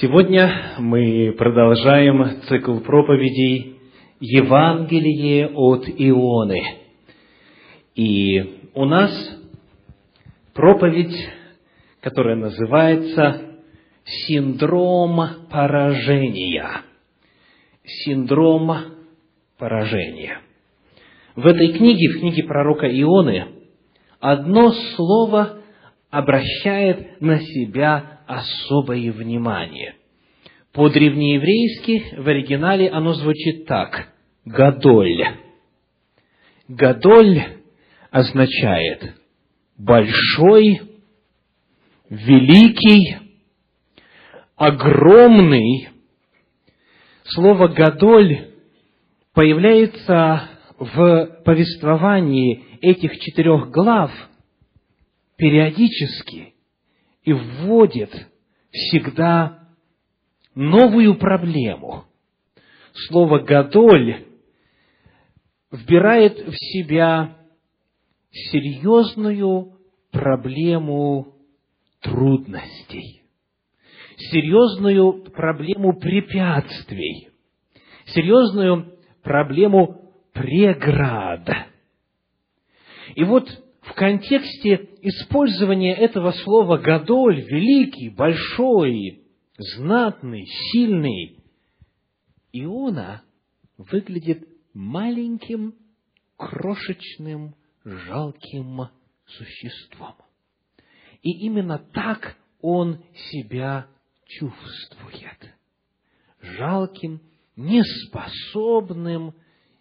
Сегодня мы продолжаем цикл проповедей «Евангелие от Ионы». И у нас проповедь, которая называется «Синдром поражения». Синдром поражения. В этой книге, в книге пророка Ионы, одно слово обращает на себя особое внимание. По-древнееврейски в оригинале оно звучит так – «гадоль». «Гадоль» означает «большой», «великий», «огромный». Слово «гадоль» появляется в повествовании этих 4 глав периодически и вводит всегда новую проблему. Слово «гадоль» вбирает в себя серьезную проблему трудностей, серьезную проблему препятствий, серьезную проблему преград. И вот в контексте использования этого слова «гадоль», «великий», «большой», «знатный», «сильный», Иона выглядит маленьким, крошечным, жалким существом. И именно так он себя чувствует. Жалким, неспособным,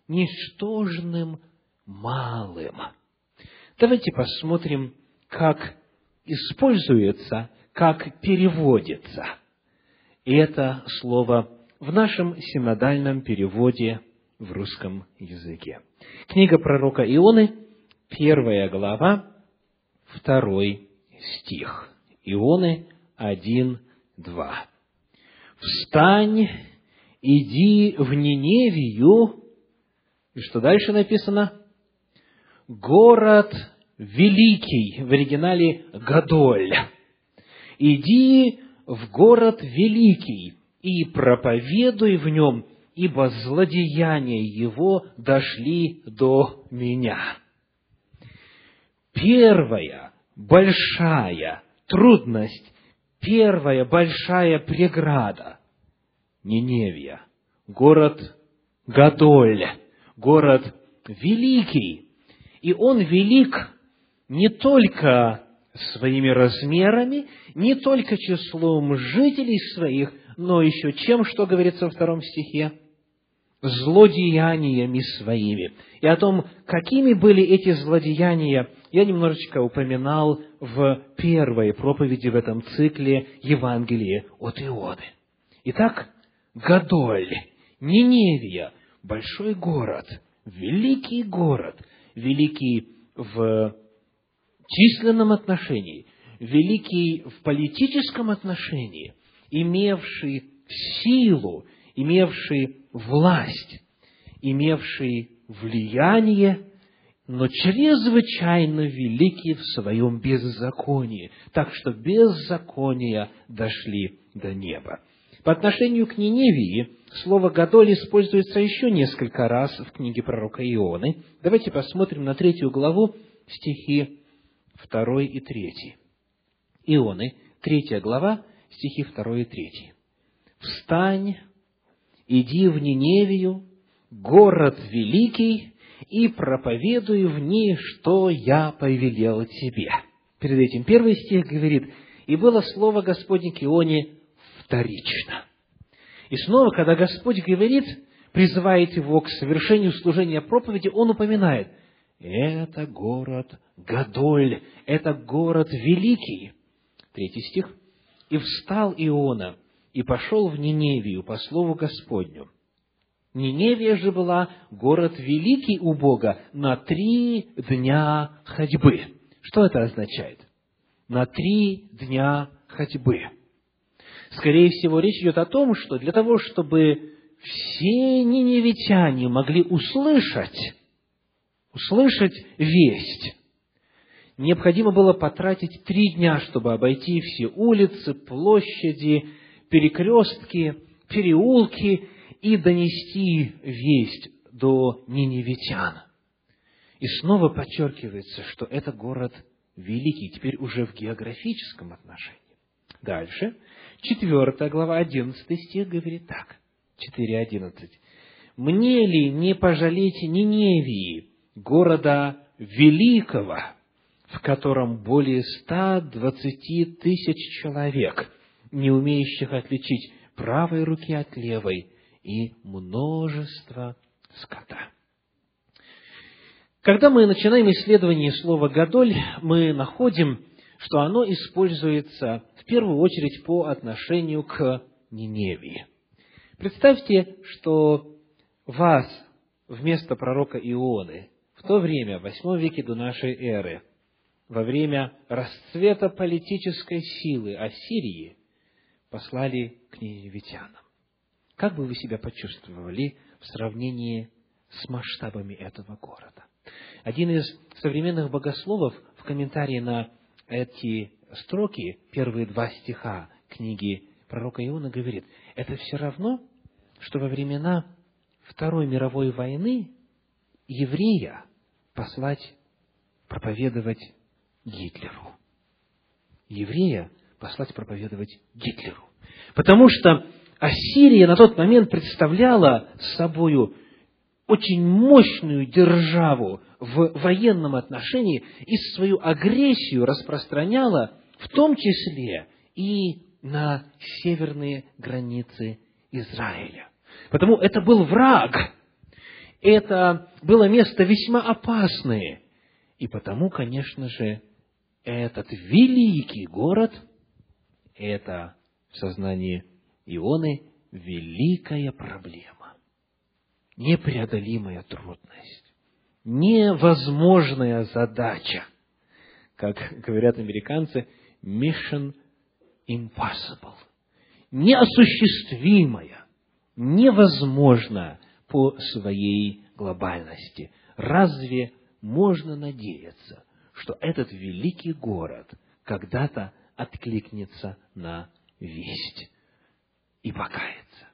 ничтожным, малым. Давайте посмотрим, как используется, как переводится это слово в нашем синодальном переводе в русском языке. Книга пророка Ионы, 1 глава, 2 стих. Ионы 1:2. «Встань, иди в Ниневию», и что дальше написано? «Город великий», в оригинале «гадоль». «Иди в город великий и проповедуй в нем, ибо злодеяния его дошли до меня». Первая большая трудность, первая большая преграда – Ниневия, город гадоль, город великий. И он велик не только своими размерами, не только числом жителей своих, но еще чем, что говорится во 2 стихе? Злодеяниями своими. И о том, какими были эти злодеяния, я немножечко упоминал в первой проповеди в этом цикле «Евангелие от Ионы». Итак, гадоль, Ниневия, большой город, великий город, великий в численном отношении, великий в политическом отношении, имевший силу, имевший власть, имевший влияние, но чрезвычайно великий в своем беззаконии, так что беззакония дошли до неба. По отношению к Ниневии слово «гадоль» используется еще несколько раз в книге пророка Ионы. Давайте посмотрим на 3 главу, стихи 2 и 3. Ионы, 3 глава, стихи 2 и 3. «Встань, иди в Ниневию, город великий, и проповедуй в ней, что я повелел тебе». Перед этим 1 стих говорит: «И было слово Господне к Ионе вторично». И снова, когда Господь говорит, призывает его к совершению служения проповеди, он упоминает: «Это город гадоль, это город великий». 3 стих. «И встал Иона, и пошел в Ниневию по слову Господню. Ниневия же была город великий у Бога на 3 дня ходьбы». Что это означает? На 3 дня ходьбы. Скорее всего, речь идет о том, что для того, чтобы все ниневитяне могли услышать весть, необходимо было потратить 3 дня, чтобы обойти все улицы, площади, перекрестки, переулки и донести весть до ниневитян. И снова подчеркивается, что это город великий, теперь уже в географическом отношении. Дальше, 4 глава, 11 стих говорит так, 4:11. «Мне ли не пожалеть Ниневии, города великого, в котором более 120 тысяч человек, не умеющих отличить правой руки от левой, и множество скота». Когда мы начинаем исследование слова «гадоль», мы находим, что оно используется в первую очередь по отношению к Ниневии. Представьте, что вас вместо пророка Ионы в то время, в 8 веке до нашей эры, во время расцвета политической силы Ассирии, послали к ниневитянам. Как бы вы себя почувствовали в сравнении с масштабами этого города? Один из современных богословов в комментарии на эти строки, первые 2 стиха книги пророка Иона, говорит: это все равно, что во времена Второй мировой войны еврея послать проповедовать Гитлеру. Еврея послать проповедовать Гитлеру. Потому что Ассирия на тот момент представляла собою очень мощную державу в военном отношении и свою агрессию распространяла, в том числе и на северные границы Израиля. Потому это был враг, это было место весьма опасное, и потому, конечно же, этот великий город, это в сознании Ионы великая проблема, непреодолимая трудность, невозможная задача, как говорят американцы, mission impossible, неосуществимая, невозможная по своей глобальности. Разве можно надеяться, что этот великий город когда-то откликнется на весть и покается?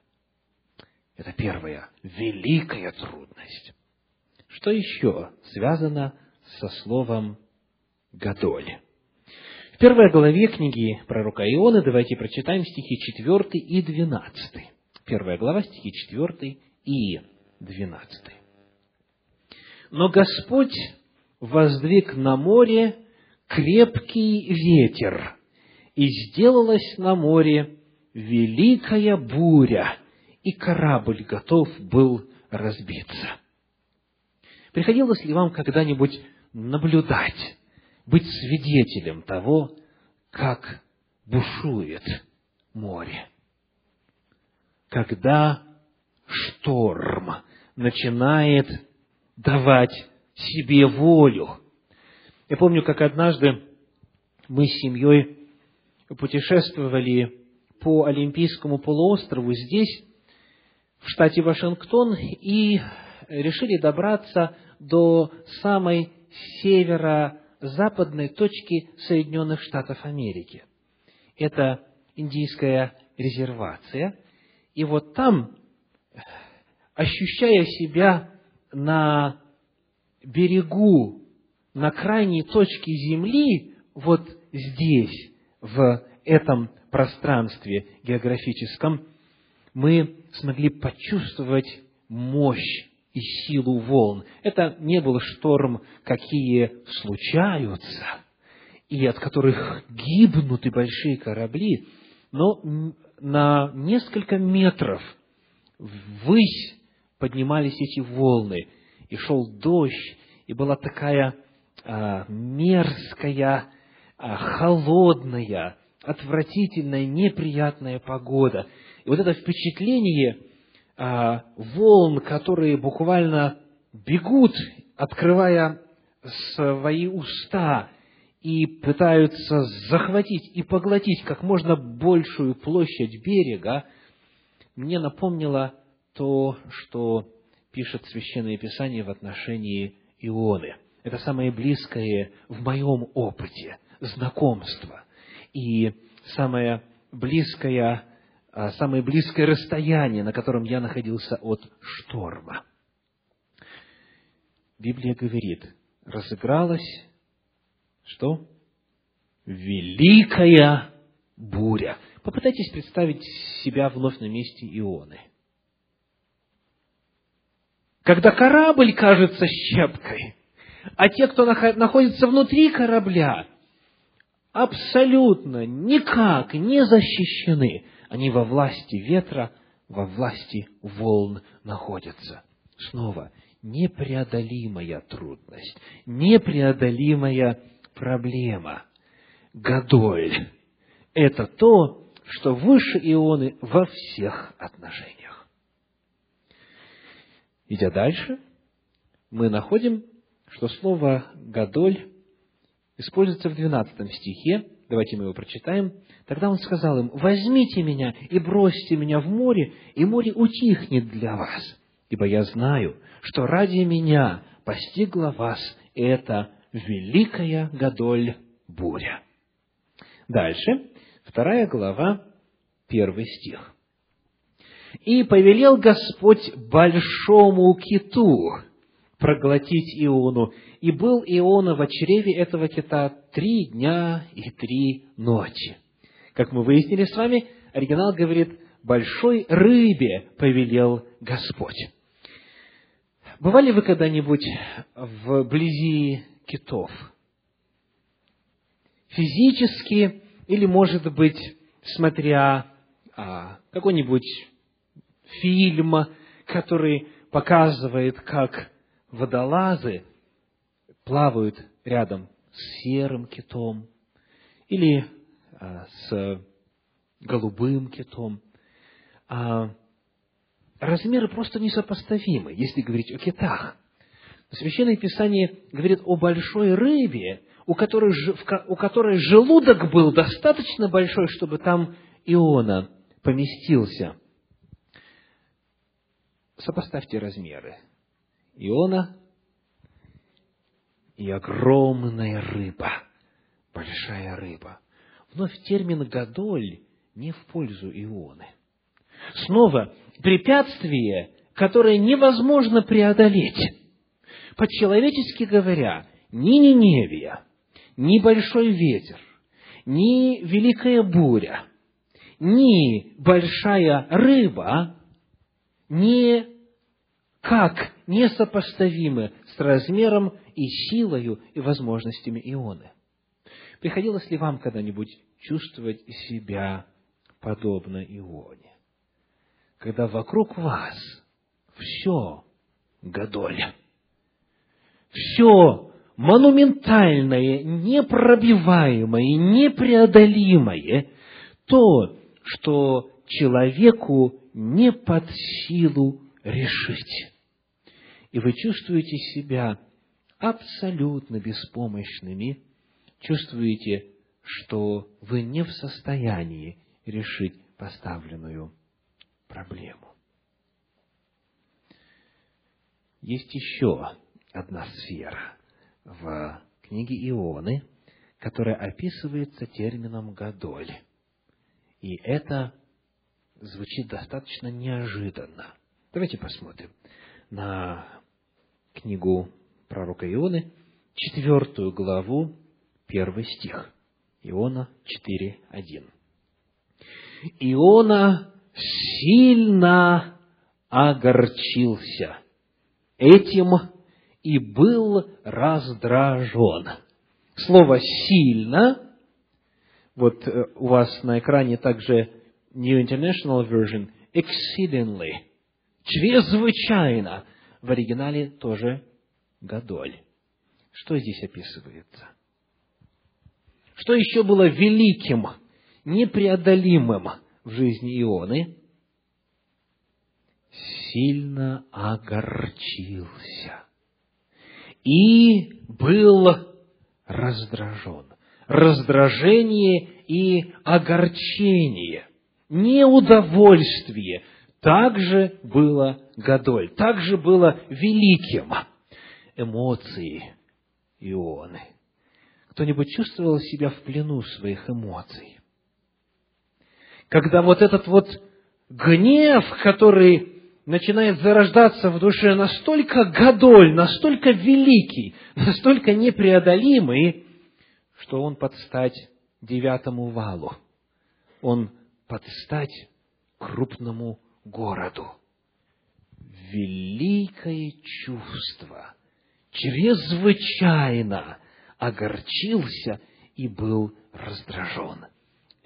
Это первая великая трудность. Что еще связано со словом «гадоль»? В 1 главе книги пророка Ионы давайте прочитаем стихи 4 и 12. 1 глава, стихи 4 и 12. «Но Господь воздвиг на море крепкий ветер, и сделалась на море великая буря, и корабль готов был разбиться». Приходилось ли вам когда-нибудь наблюдать, быть свидетелем того, как бушует море? Когда шторм начинает давать себе волю. Я помню, как однажды мы с семьей путешествовали по Олимпийскому полуострову здесь, в штате Вашингтон, и решили добраться до самой северо-западной точки Соединенных Штатов Америки. Это индийская резервация. И вот там, ощущая себя на берегу, на крайней точке земли, вот здесь, в этом пространстве географическом, мы смогли почувствовать мощь и силу волн. Это не был шторм, какие случаются, и от которых гибнут и большие корабли, но на несколько метров ввысь поднимались эти волны, и шел дождь, и была такая мерзкая, холодная, отвратительная, неприятная погода. И вот это впечатление волн, которые буквально бегут, открывая свои уста, и пытаются захватить и поглотить как можно большую площадь берега, мне напомнило то, что пишет Священное Писание в отношении Ионы. Это самое близкое в моем опыте знакомство и самое близкое самое близкое расстояние, на котором я находился от шторма. Библия говорит, разыгралась, что? Великая буря. Попытайтесь представить себя вновь на месте Ионы. Когда корабль кажется щепкой, а те, кто находится внутри корабля, абсолютно никак не защищены. Они во власти ветра, во власти волн находятся. Снова, непреодолимая трудность, непреодолимая проблема. Гадоль – это то, что выше Ионы во всех отношениях. Идя дальше, мы находим, что слово «гадоль» используется в 12 стихе. Давайте мы его прочитаем. «Тогда он сказал им, возьмите меня и бросьте меня в море, и море утихнет для вас, ибо я знаю, что ради меня постигла вас эта великая гадоль буря». Дальше, 2 глава, 1 стих. «И повелел Господь большому киту проглотить Иону, и был Иона во чреве этого кита 3 дня и 3 ночи». Как мы выяснили с вами, оригинал говорит, большой рыбе повелел Господь. Бывали вы когда-нибудь вблизи китов? Физически или, может быть, смотря какой-нибудь фильм, который показывает, как водолазы плавают рядом с серым китом или с голубым китом. Размеры просто несопоставимы, если говорить о китах. Священное Писание говорит о большой рыбе, у которой желудок был достаточно большой, чтобы там Иона поместился. Сопоставьте размеры Иона и огромная рыба, большая рыба. Вновь термин «гадоль» не в пользу Ионы. Снова препятствие, которое невозможно преодолеть. По-человечески говоря, ни Ниневия, ни большой ветер, ни великая буря, ни большая рыба никак не сопоставимы с размером и силою и возможностями Ионы. Приходилось ли вам когда-нибудь чувствовать себя подобно Ионе? Когда вокруг вас все гадоль, все монументальное, непробиваемое, непреодолимое, то, что человеку не под силу решить. И вы чувствуете себя абсолютно беспомощными, чувствуете, что вы не в состоянии решить поставленную проблему. Есть еще одна сфера в книге Ионы, которая описывается термином «гадоль». И это звучит достаточно неожиданно. Давайте посмотрим на книгу пророка Ионы, 4 главу, 1 стих. Иона 4:1. Иона сильно огорчился этим и был раздражен. Слово «сильно», вот у вас на экране также New International Version, exceedingly, чрезвычайно, в оригинале тоже гадоль. Что здесь описывается? Что еще было великим, непреодолимым в жизни Ионы? Сильно огорчился и был раздражен. Раздражение и огорчение, неудовольствие также было гадоль, также было великим. Эмоции Ионы. Кто-нибудь чувствовал себя в плену своих эмоций? когда вот этот вот гнев, который начинает зарождаться в душе, настолько гадоль, настолько великий, настолько непреодолимый, что он под стать девятому валу, он под стать крупному городу. Великое чувство чрезвычайно огорчился и был раздражен.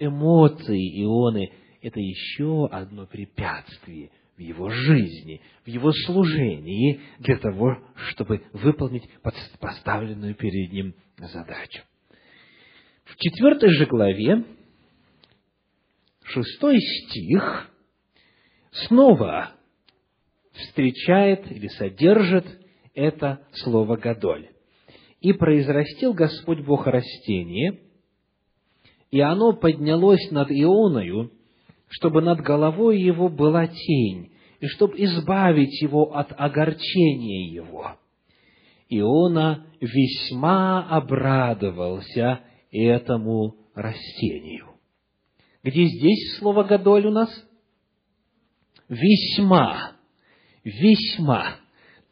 Эмоции Ионы – это еще одно препятствие в его жизни, в его служении для того, чтобы выполнить поставленную перед ним задачу. В 4 же главе, 6 стих, снова встречает или содержит это слово «гадоль». «И произрастил Господь Бог растение, и оно поднялось над Ионою, чтобы над головой его была тень, и чтобы избавить его от огорчения его. Иона весьма обрадовался этому растению». Где здесь слово «гадоль» у нас? «Весьма». «Весьма».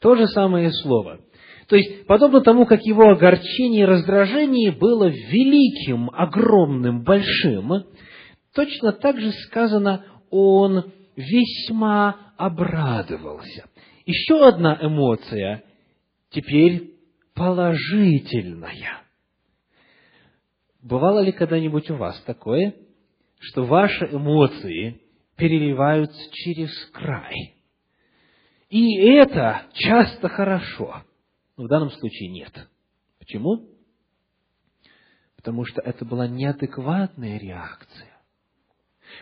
То же самое слово. То есть, подобно тому, как его огорчение и раздражение было великим, огромным, большим, точно так же сказано, он весьма обрадовался. Еще одна эмоция, теперь положительная. Бывало ли когда-нибудь у вас такое, что ваши эмоции переливаются через край? И это часто хорошо. Но в данном случае нет. Почему? Потому что это была неадекватная реакция.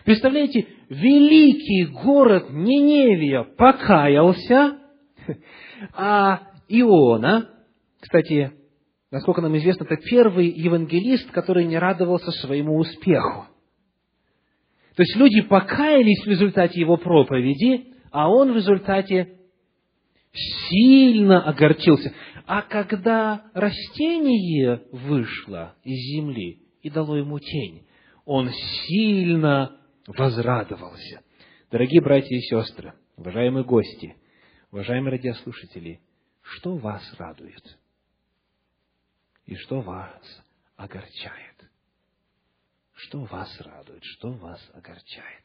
Представляете, великий город Ниневия покаялся, а Иона, кстати, насколько нам известно, это первый евангелист, который не радовался своему успеху. То есть люди покаялись в результате его проповеди, а он в результате сильно огорчился. А когда растение вышло из земли и дало ему тень, он сильно возрадовался. Дорогие братья и сестры, уважаемые гости, уважаемые радиослушатели, что вас радует? И что вас огорчает? Что вас радует? Что вас огорчает?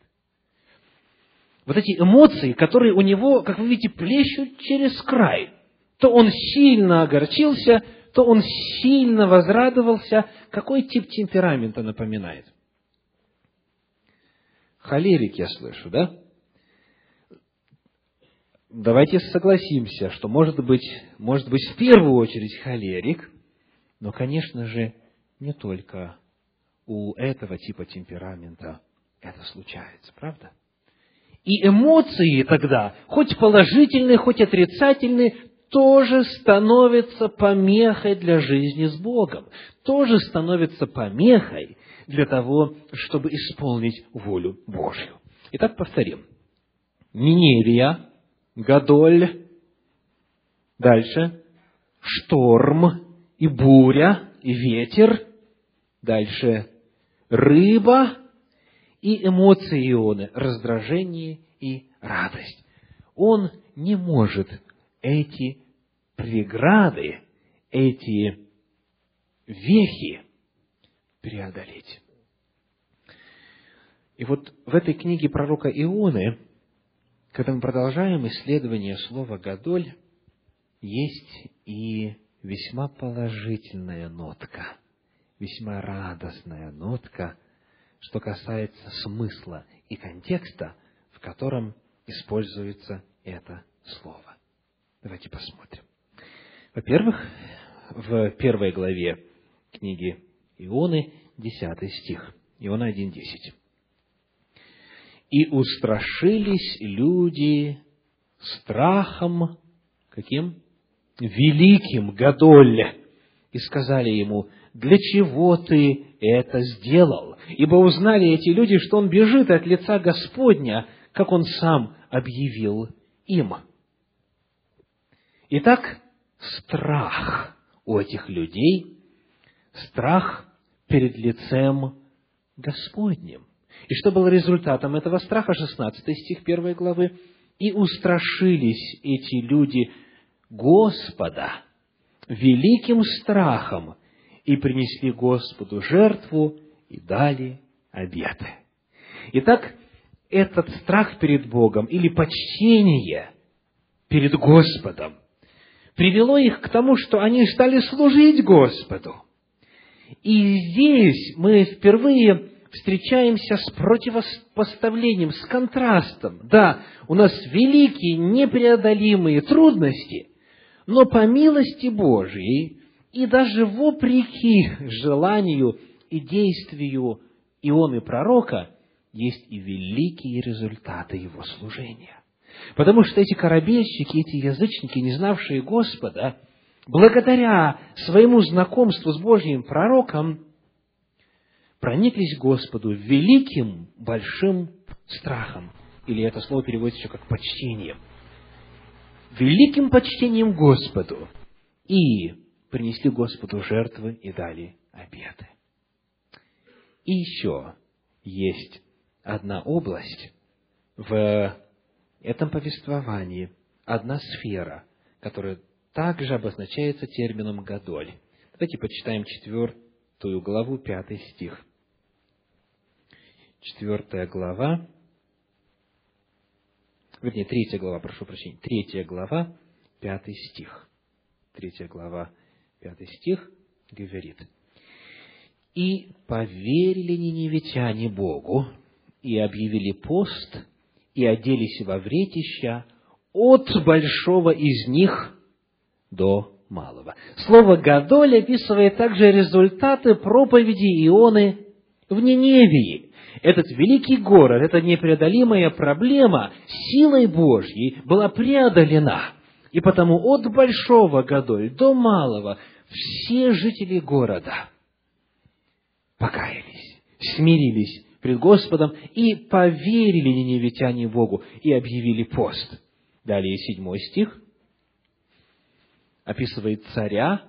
Вот эти эмоции, которые у него, как вы видите, плещут через край. То он сильно огорчился, то он сильно возрадовался. Какой тип темперамента напоминает? Холерик, я слышу, да? Давайте согласимся, что, может быть в первую очередь холерик, но, конечно же, не только у этого типа темперамента это случается, правда? И эмоции тогда, хоть положительные, хоть отрицательные, тоже становятся помехой для жизни с Богом. Тоже становятся помехой для того, чтобы исполнить волю Божью. Итак, повторим. Ниневия, гадоль, дальше шторм и буря, и ветер, дальше рыба, и эмоции Ионы, раздражение и радость. Он не может эти преграды, эти вехи преодолеть. И вот в этой книге пророка Ионы, когда мы продолжаем исследование слова «гадоль», есть и весьма положительная нотка, весьма радостная нотка, что касается смысла и контекста, в котором используется это слово. Давайте посмотрим. Во-первых, в 1 главе книги Ионы, 10 стих, Иона 1:10. «И устрашились люди страхом, каким? Великим, гадоль, и сказали ему: для чего ты это сделал? Ибо узнали эти люди, что он бежит от лица Господня, как он сам объявил им». Итак, страх у этих людей, страх перед лицем Господним. И что было результатом этого страха? 16 стих 1 главы. «И устрашились эти люди Господа великим страхом, и принесли Господу жертву, и дали обеты». Итак, этот страх перед Богом или почтение перед Господом привело их к тому, что они стали служить Господу. И здесь мы впервые встречаемся с противопоставлением, с контрастом. Да, у нас великие непреодолимые трудности, но по милости Божьей и даже вопреки желанию и действию Ионы пророка есть и великие результаты его служения. Потому что эти корабельщики, эти язычники, не знавшие Господа, благодаря своему знакомству с Божьим пророком, прониклись Господу великим, большим страхом. Или это слово переводится еще как почтением. Великим почтением Господу. И принесли Господу жертвы и дали обеты. И еще есть одна область в этом повествовании, одна сфера, которая также обозначается термином «гадоль». Давайте почитаем 4 главу, 5 стих. 3 глава, 5 стих. 3 глава, 5 стих говорит: «И поверили ниневитяне Богу, и объявили пост, и оделись во вретища от большого из них до малого». Слово «гадоль» описывает также результаты проповеди Ионы в Ниневии. Этот великий город, эта непреодолимая проблема силой Божьей была преодолена. И потому от большого гадоль до малого все жители города покаялись, смирились пред Господом и поверили ниневитяне Богу, и объявили пост. Далее 7 стих описывает царя: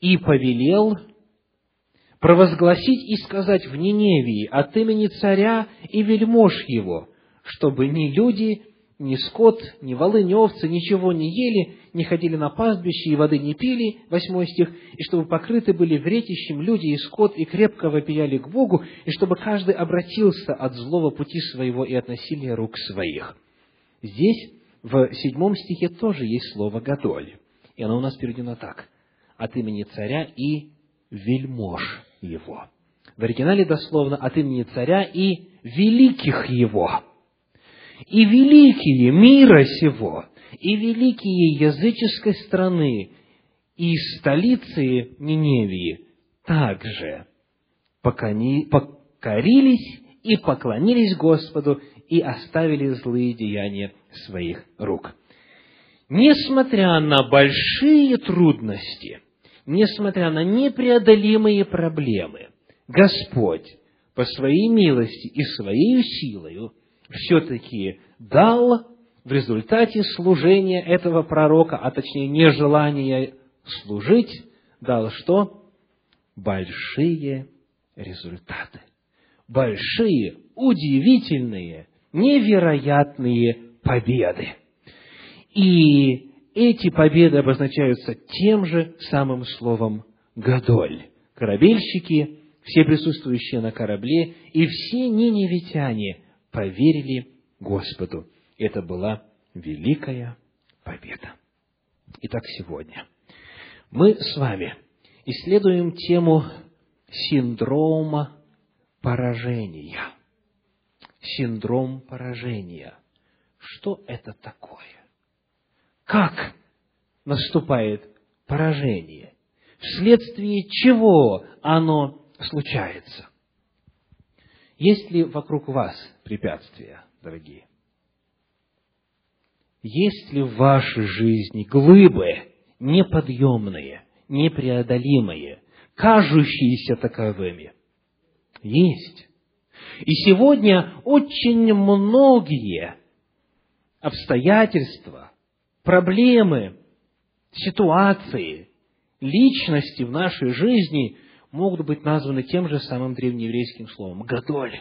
«И повелел провозгласить и сказать в Ниневии от имени царя и вельмож его, чтобы ни люди, ни скот, ни волы, ни овцы ничего не ели, не ходили на пастбище и воды не пили», 8 стих, «и чтобы покрыты были вретищем люди и скот, и крепко вопияли к Богу, и чтобы каждый обратился от злого пути своего и от насилия рук своих». Здесь, в 7 стихе, тоже есть слово «гадоль», и оно у нас переведено так: «от имени царя и вельмож его». В оригинале дословно «от имени царя и великих его». «И великие мира сего, и великие языческой страны, и столицы Ниневии также покорились и поклонились Господу, и оставили злые деяния своих рук». Несмотря на большие трудности, несмотря на непреодолимые проблемы, Господь по своей милости и своей силою все-таки дал в результате служения этого пророка, а точнее нежелания служить, дал что? Большие результаты. Большие, удивительные, невероятные победы. И эти победы обозначаются тем же самым словом «гадоль». Корабельщики, все присутствующие на корабле, и все ниневитяне поверили Господу. Это была великая победа. Итак, сегодня мы с вами исследуем тему синдрома поражения. Синдром поражения. Что это такое? Как наступает поражение? Вследствие чего оно случается? Есть ли вокруг вас препятствия, дорогие? Есть ли в вашей жизни глыбы неподъемные, непреодолимые, кажущиеся таковыми? Есть. И сегодня очень многие обстоятельства, проблемы, ситуации, личности в нашей жизни могут быть названы тем же самым древнееврейским словом «гадоль».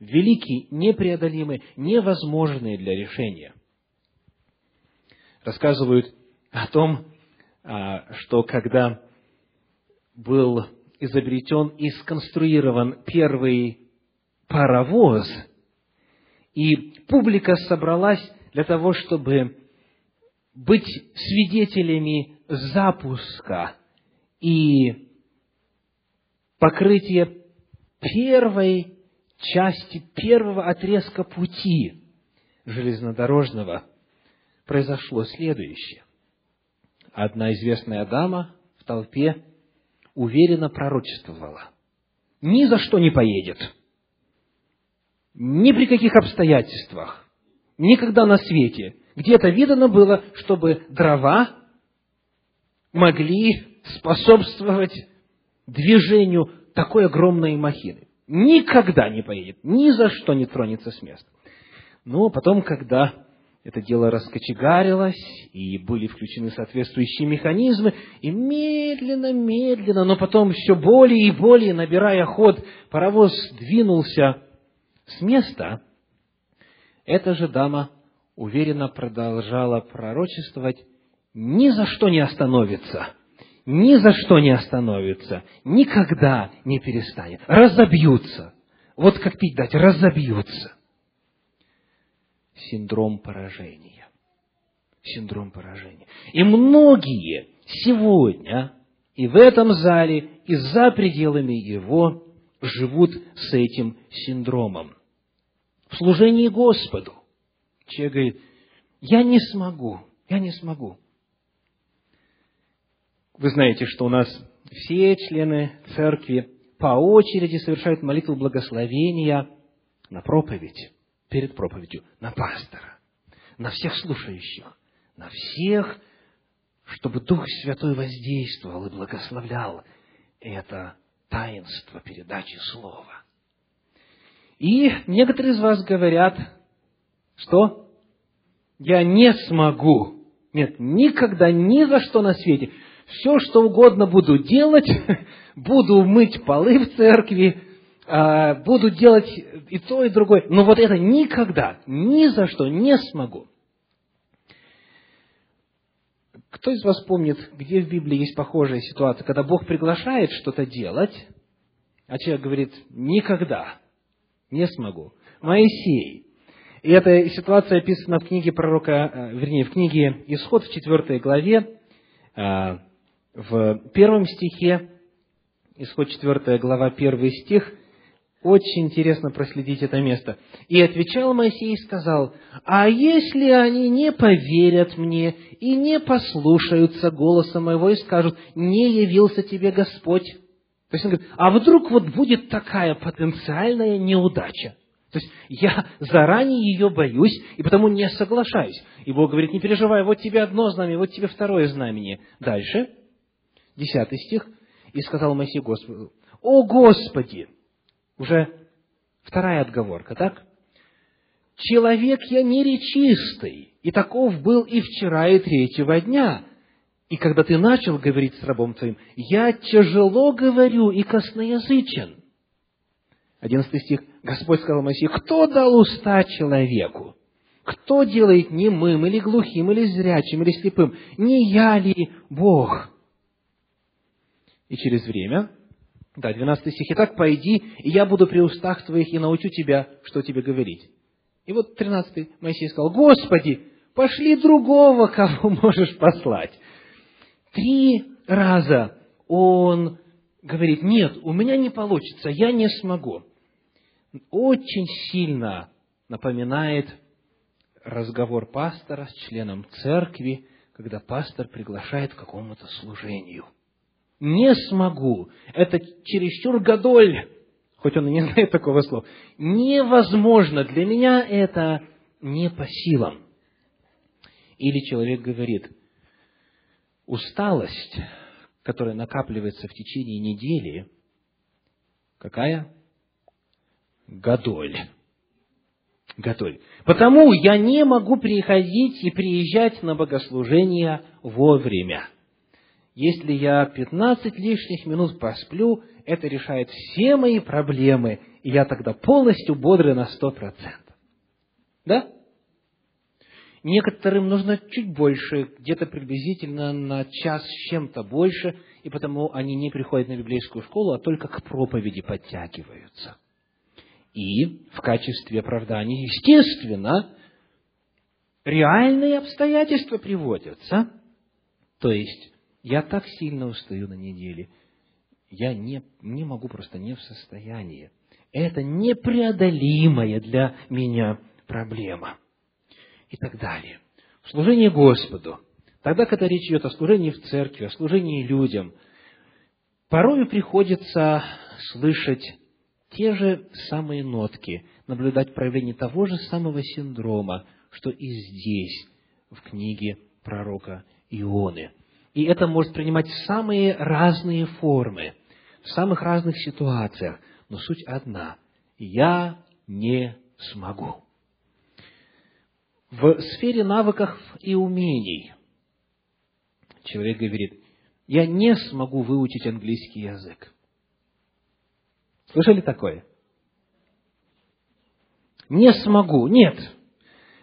велики, непреодолимы, невозможные для решения. Рассказывают о том, что когда был изобретен и сконструирован первый паровоз, и публика собралась для того, чтобы быть свидетелями запуска и покрытия первой части, первого отрезка пути железнодорожного, произошло следующее. Одна известная дама в толпе уверенно пророчествовала: ни за что не поедет, ни при каких обстоятельствах, никогда на свете где-то видано было, чтобы дрова могли способствовать движению такой огромной махины. Никогда не поедет, ни за что не тронется с места. Но потом, когда это дело раскочегарилось, и были включены соответствующие механизмы, и медленно, но потом все более и более, набирая ход, паровоз двинулся с места, эта же дама уверенно продолжала пророчествовать: ни за что не остановится, ни за что не остановится, никогда не перестанет, разобьются, вот как пить дать, разобьются. Синдром поражения. Синдром поражения. И многие сегодня и в этом зале, и за пределами его живут с этим синдромом. В служении Господу человек говорит: я не смогу. Вы знаете, что у нас все члены церкви по очереди совершают молитву благословения на проповедь, перед проповедью, на пастора, на всех слушающих, на всех, чтобы Дух Святой воздействовал и благословлял это таинство передачи слова. И некоторые из вас говорят, что я не смогу. Нет, никогда, ни за что на свете. Все, что угодно буду делать, буду мыть полы в церкви, буду делать и то, и другое. Но вот это никогда, ни за что не смогу. Кто из вас помнит, где в Библии есть похожая ситуация, когда Бог приглашает что-то делать, а человек говорит: никогда не смогу? Моисей. И эта ситуация описана в книге в книге Исход, в 4 главе, в 1 стихе. Исход 4 глава, 1 стих. Очень интересно проследить это место. «И отвечал Моисей и сказал: а если они не поверят мне и не послушаются голоса моего и скажут: не явился тебе Господь?» То есть он говорит: а вдруг вот будет такая потенциальная неудача? То есть я заранее ее боюсь и потому не соглашаюсь. И Бог говорит: не переживай, вот тебе одно знамение, вот тебе второе знамение. Дальше, 10 стих. «И сказал Моисей Господу: о Господи!» Уже вторая отговорка, так? «Человек я неречистый, и таков был и вчера, и третьего дня. И когда ты начал говорить с рабом твоим, я тяжело говорю и косноязычен». 11 стих. «Господь сказал Моисею: кто дал уста человеку? Кто делает немым, или глухим, или зрячим, или слепым? Не я ли Бог?» И через время... 12 стих. «Итак, пойди, и я буду при устах твоих, и научу тебя, что тебе говорить». И вот 13-й. Моисей сказал: «Господи, пошли другого, кого можешь послать». 3 раза он говорит: «Нет, у меня не получится, я не смогу». Очень сильно напоминает разговор пастора с членом церкви, когда пастор приглашает к какому-то служению. «Не смогу» – это чересчур гадоль, хоть он и не знает такого слова. «Невозможно, для меня это не по силам». Или человек говорит: усталость, которая накапливается в течение недели, какая? Гадоль. Гадоль. «Потому я не могу приходить и приезжать на богослужение вовремя». Если я 15 лишних минут посплю, это решает все мои проблемы, и я тогда полностью бодрый на 100%. Да? Некоторым нужно чуть больше, где-то приблизительно на час с чем-то больше, и потому они не приходят на библейскую школу, а только к проповеди подтягиваются. И в качестве оправдания, естественно, реальные обстоятельства приводятся. То есть, я так сильно устаю на неделе, я не могу, просто не в состоянии. Это непреодолимая для меня проблема. И так далее. В служении Господу, тогда, когда речь идет о служении в церкви, о служении людям, порою приходится слышать те же самые нотки, наблюдать проявление того же самого синдрома, что и здесь, в книге пророка Ионы. И это может принимать самые разные формы, в самых разных ситуациях, но суть одна – «я не смогу». В сфере навыков и умений человек говорит: я не смогу выучить английский язык. Слышали такое? Не смогу. Нет.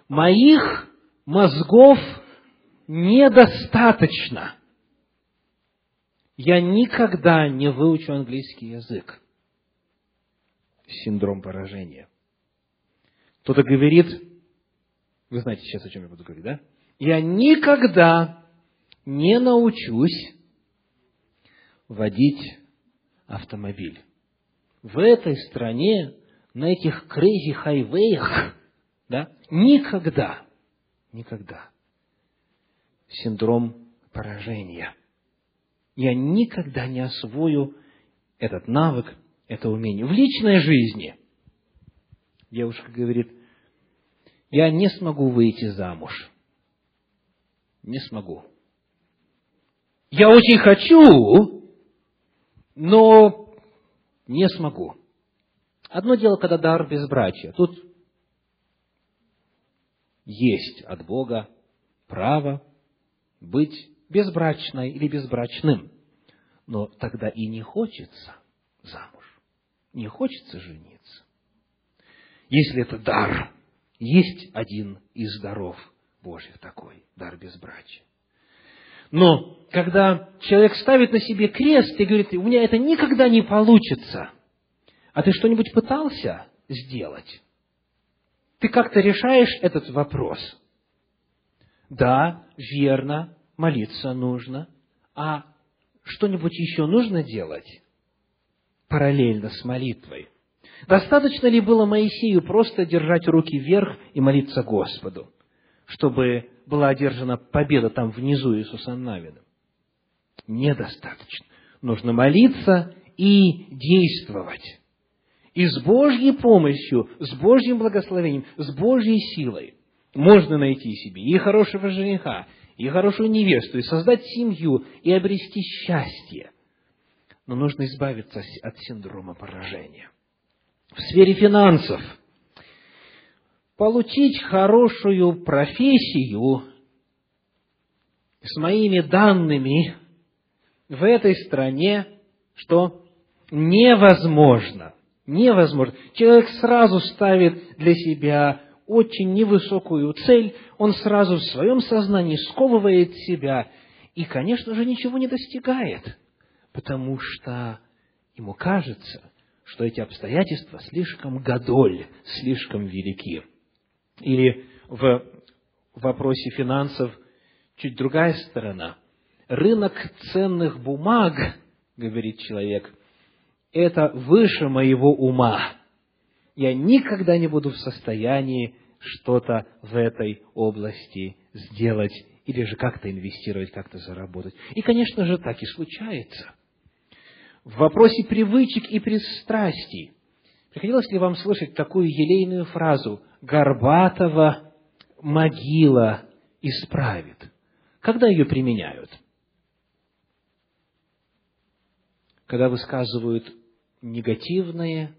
Моих мозгов недостаточно. Я никогда не выучу английский язык. Синдром поражения. Кто-то говорит... Вы знаете сейчас, о чем я буду говорить, да? Я никогда не научусь водить автомобиль. В этой стране, на этих crazy хайвеях, да? Никогда, никогда. Синдром поражения. Я никогда не освою этот навык, это умение. В личной жизни девушка говорит: я не смогу выйти замуж. Не смогу. Я очень хочу, но не смогу. Одно дело, когда дар безбрачия. Тут есть от Бога право быть безбрачной или безбрачным. Но тогда и не хочется замуж. Не хочется жениться. Если это дар... Есть один из даров Божьих такой, дар безбрачия. Но, когда человек ставит на себе крест и говорит: у меня это никогда не получится, а ты что-нибудь пытался сделать? Ты как-то решаешь этот вопрос? Да, верно, молиться нужно, а что-нибудь еще нужно делать параллельно с молитвой? Достаточно ли было Моисею просто держать руки вверх и молиться Господу, чтобы была одержана победа там внизу Иисусом Навином? Недостаточно. Нужно молиться и действовать. И с Божьей помощью, с Божьим благословением, с Божьей силой можно найти себе и хорошего жениха, и хорошую невесту, и создать семью, и обрести счастье. Но нужно избавиться от синдрома поражения. В сфере финансов. Получить хорошую профессию с моими данными в этой стране, что невозможно. Невозможно. Человек сразу ставит для себя очень невысокую цель, он сразу в своем сознании сковывает себя и, конечно же, ничего не достигает, потому что ему кажется, что эти обстоятельства слишком гадоль, слишком велики. Или в вопросе финансов чуть другая сторона. Рынок ценных бумаг, говорит человек, это выше моего ума. Я никогда не буду в состоянии что-то в этой области сделать или же как-то инвестировать, как-то заработать. И, конечно же, так и случается. В вопросе привычек и пристрастий. Приходилось ли вам слышать такую елейную фразу: «Горбатова могила исправит»? Когда ее применяют? Когда высказывают негативные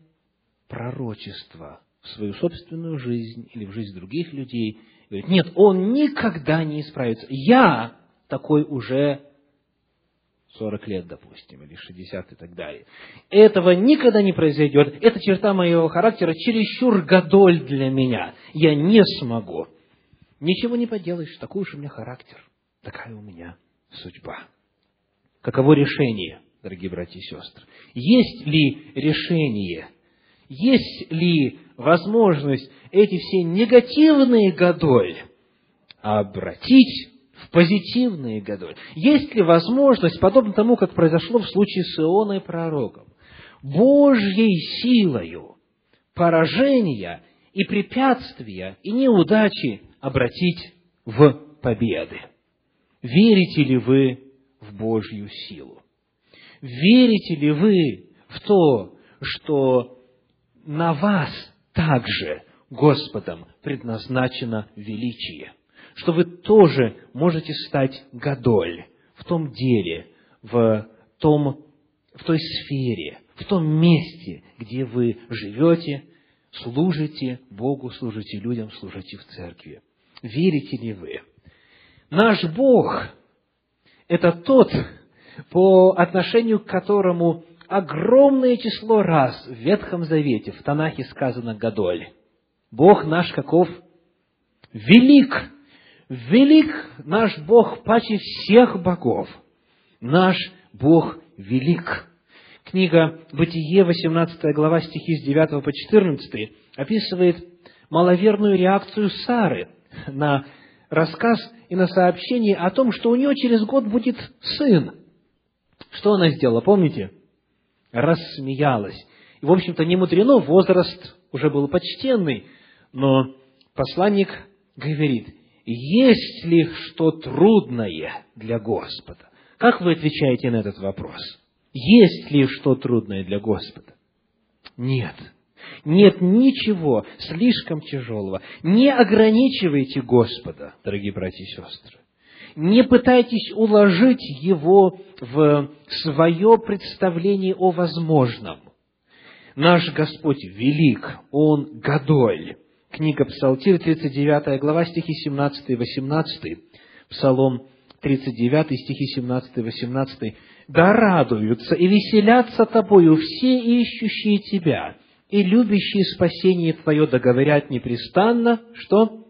пророчества в свою собственную жизнь или в жизнь других людей. Говорят: нет, он никогда не исправится. Я такой уже 40 лет, допустим, или 60 и так далее. Этого никогда не произойдет. Это черта моего характера, чересчур гадоль для меня. Я не смогу. Ничего не поделаешь, такой уж у меня характер, такая у меня судьба. Каково решение, дорогие братья и сестры? Есть ли решение? Есть ли возможность эти все негативные гадоль обратить в позитивные гадоль? Есть ли возможность, подобно тому, как произошло в случае с Ионой пророком, Божьей силою поражения и препятствия и неудачи обратить в победы? Верите ли вы в Божью силу? Верите ли вы в то, что на вас также Господом предназначено величие? Что вы тоже можете стать гадоль в том деле, в той сфере, в том месте, где вы живете, служите Богу, служите людям, служите в церкви. Верите ли вы? Наш Бог – это тот, по отношению к которому огромное число раз в Ветхом Завете, в Танахе сказано «гадоль». Бог наш каков? Велик! Велик наш Бог паче всех богов. Наш Бог велик. Книга Бытие, 18 глава, стихи с 9 по 14, описывает маловерную реакцию Сары на рассказ и на сообщение о том, что у нее через год будет сын. Что она сделала, помните? Рассмеялась. И, в общем-то, не мудрено, возраст уже был почтенный, но посланник говорит: есть ли что трудное для Господа? Как вы отвечаете на этот вопрос? Есть ли что трудное для Господа? Нет. Нет ничего слишком тяжелого. Не ограничивайте Господа, дорогие братья и сестры. Не пытайтесь уложить Его в свое представление о возможном. Наш Господь велик, Он гадоль. Книга Псалтирь, 39 глава, стихи 17 и 18, Псалом 39, стихи 17 и 18. «Да радуются и веселятся Тобою все ищущие Тебя, и любящие спасение Твое договорят непрестанно, что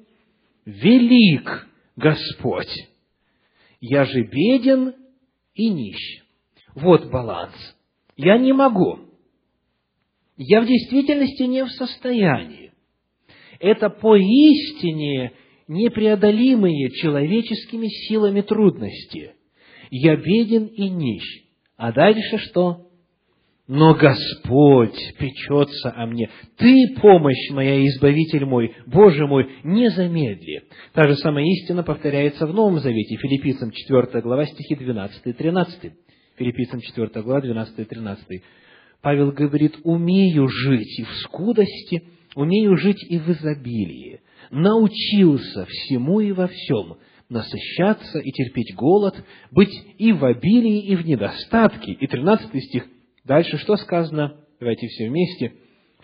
велик Господь, я же беден и нищ». Вот баланс. Я не могу. Я в действительности не в состоянии. Это поистине непреодолимые человеческими силами трудности. Я беден и нищ. А дальше что? Но Господь печется о мне. Ты, помощь моя, избавитель мой, Боже мой, не замедли. Та же самая истина повторяется в Новом Завете. Филиппийцам 4 глава, стихи 12 и 13. Филиппийцам 4 глава, 12 и 13. Павел говорит: умею жить и в скудости, умею жить и в изобилии, научился всему и во всем, насыщаться и терпеть голод, быть и в обилии, и в недостатке. И 13 стих. Дальше что сказано? Давайте все вместе.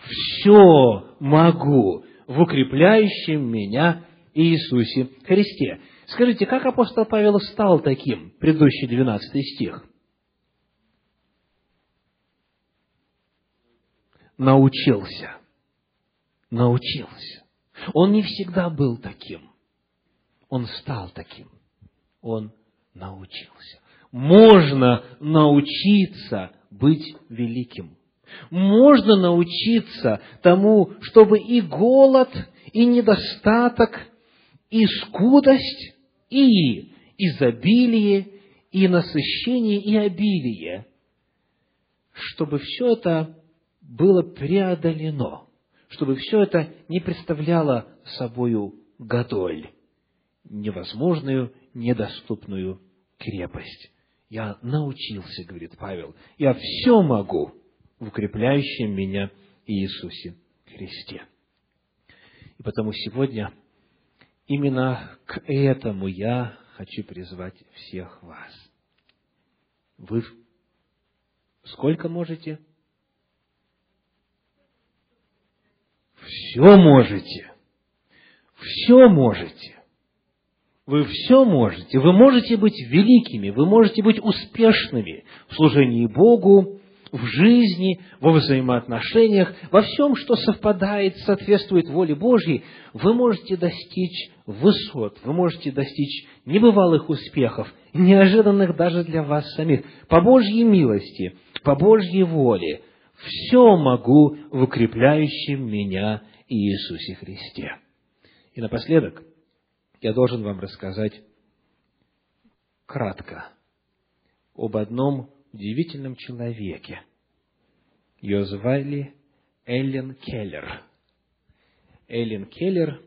«Все могу в укрепляющем меня Иисусе Христе». Скажите, как апостол Павел стал таким? Предыдущий 12 стих. Научился. Научился. Он не всегда был таким. Он стал таким. Он научился. Можно научиться быть великим. Можно научиться тому, чтобы и голод, и недостаток, и скудость, и изобилие, и насыщение, и обилие, чтобы все это было преодолено, чтобы все это не представляло собою гадоль, невозможную, недоступную крепость. Я научился, говорит Павел, я все могу в укрепляющем меня Иисусе Христе. И потому сегодня именно к этому я хочу призвать всех вас. Вы сколько можете? Все можете. Все можете. Вы все можете. Вы можете быть великими, вы можете быть успешными в служении Богу, в жизни, во взаимоотношениях, во всем, что совпадает, соответствует воле Божьей. Вы можете достичь высот, вы можете достичь небывалых успехов, неожиданных даже для вас самих. По Божьей милости, по Божьей воле, все могу в укрепляющем меня Иисусе Христе. И напоследок я должен вам рассказать кратко об одном удивительном человеке. Ее звали Эллен Келлер. Эллен Келлер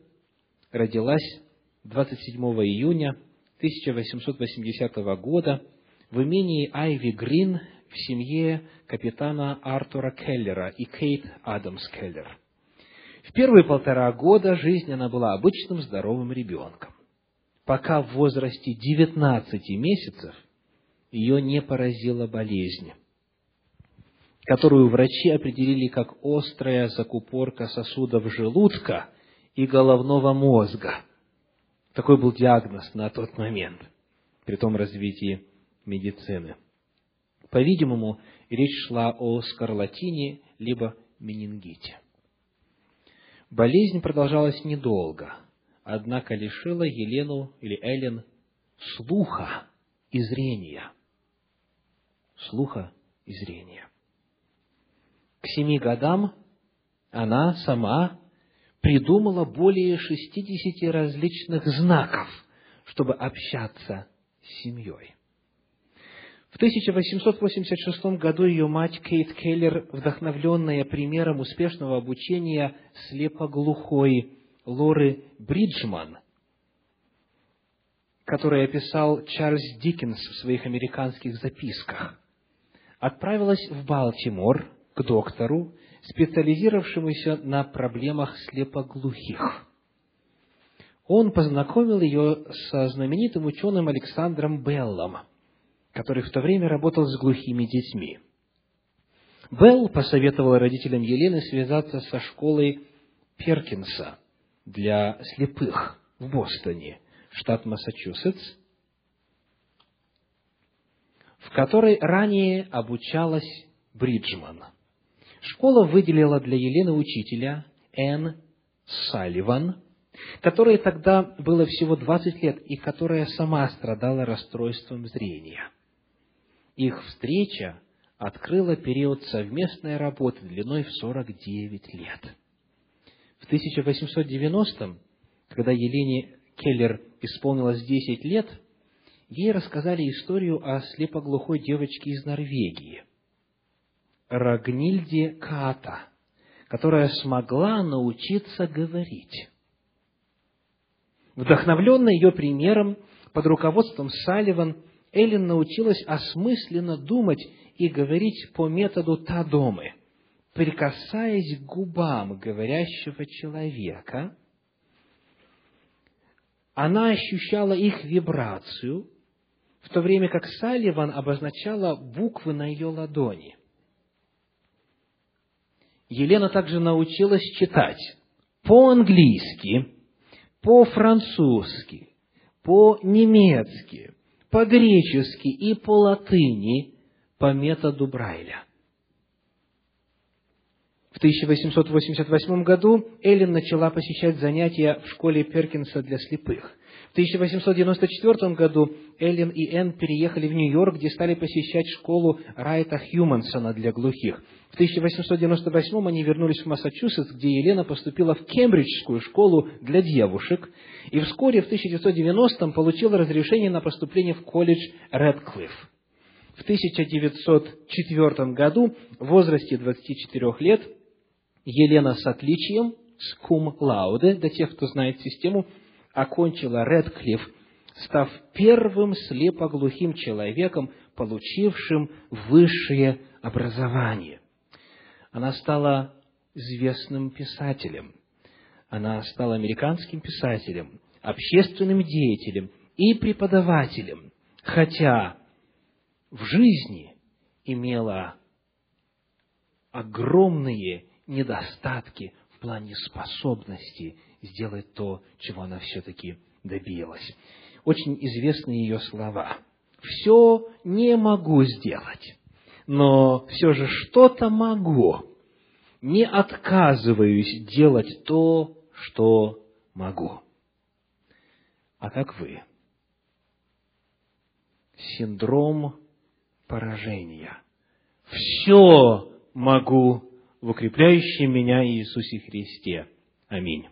родилась 27 июня 1880 года в имении Айви Грин в семье капитана Артура Келлера и Кейт Адамс Келлер. В первые 1,5 года жизни она была обычным здоровым ребенком, пока в возрасте 19 месяцев ее не поразила болезнь, которую врачи определили как острая закупорка сосудов желудка и головного мозга. Такой был диагноз на тот момент, при том развитии медицины. По-видимому, речь шла о скарлатине либо менингите. Болезнь продолжалась недолго, однако лишила Елену или Эллен слуха и зрения. Слуха и зрения. К 7 годам она сама придумала более 60 различных знаков, чтобы общаться с семьей. В 1886 году ее мать Кейт Келлер, вдохновленная примером успешного обучения слепоглухой Лоры Бриджмен, которую описал Чарльз Диккенс в своих американских записках, отправилась в Балтимор к доктору, специализировавшемуся на проблемах слепоглухих. Он познакомил ее со знаменитым ученым Александром Беллом, который в то время работал с глухими детьми. Белл посоветовал родителям Елены связаться со школой Перкинса для слепых в Бостоне, штат Массачусетс, в которой ранее обучалась Бриджмен. Школа выделила для Елены учителя Энн Салливан, которой тогда было всего 20 лет и которая сама страдала расстройством зрения. Их встреча открыла период совместной работы длиной в 49 лет. В 1890-м, когда Елене Келлер исполнилось 10 лет, ей рассказали историю о слепоглухой девочке из Норвегии, Рагнильде Каата, которая смогла научиться говорить. Вдохновленная ее примером, под руководством Салливан, Эллен научилась осмысленно думать и говорить по методу Тадомы, прикасаясь к губам говорящего человека. Она ощущала их вибрацию, в то время как Салливан обозначала буквы на ее ладони. Елена также научилась читать по-английски, по-французски, по-немецки, по-гречески и по-латыни по методу Брайля. В 1888 году Эллен начала посещать занятия в школе Перкинса для слепых. В 1894 году Эллен и Энн переехали в Нью-Йорк, где стали посещать школу Райта Хьюмансона для глухих. В 1898 они вернулись в Массачусетс, где Елена поступила в Кембриджскую школу для девушек, и вскоре в 1990 получила разрешение на поступление в колледж Рэдклифф. В 1904 году, в возрасте 24 лет, Елена с отличием, с cum laude, для тех, кто знает систему, окончила Рэдклифф, став первым слепоглухим человеком, получившим высшее образование. Она стала известным писателем. Она стала американским писателем, общественным деятелем и преподавателем, хотя в жизни имела огромные недостатки в плане способности сделать то, чего она все-таки добилась. Очень известны ее слова. «Все не могу сделать, но все же что-то могу. Не отказываюсь делать то, что могу». А как вы? Синдром поражения. «Все могу в укрепляющем меня Иисусе Христе». Аминь.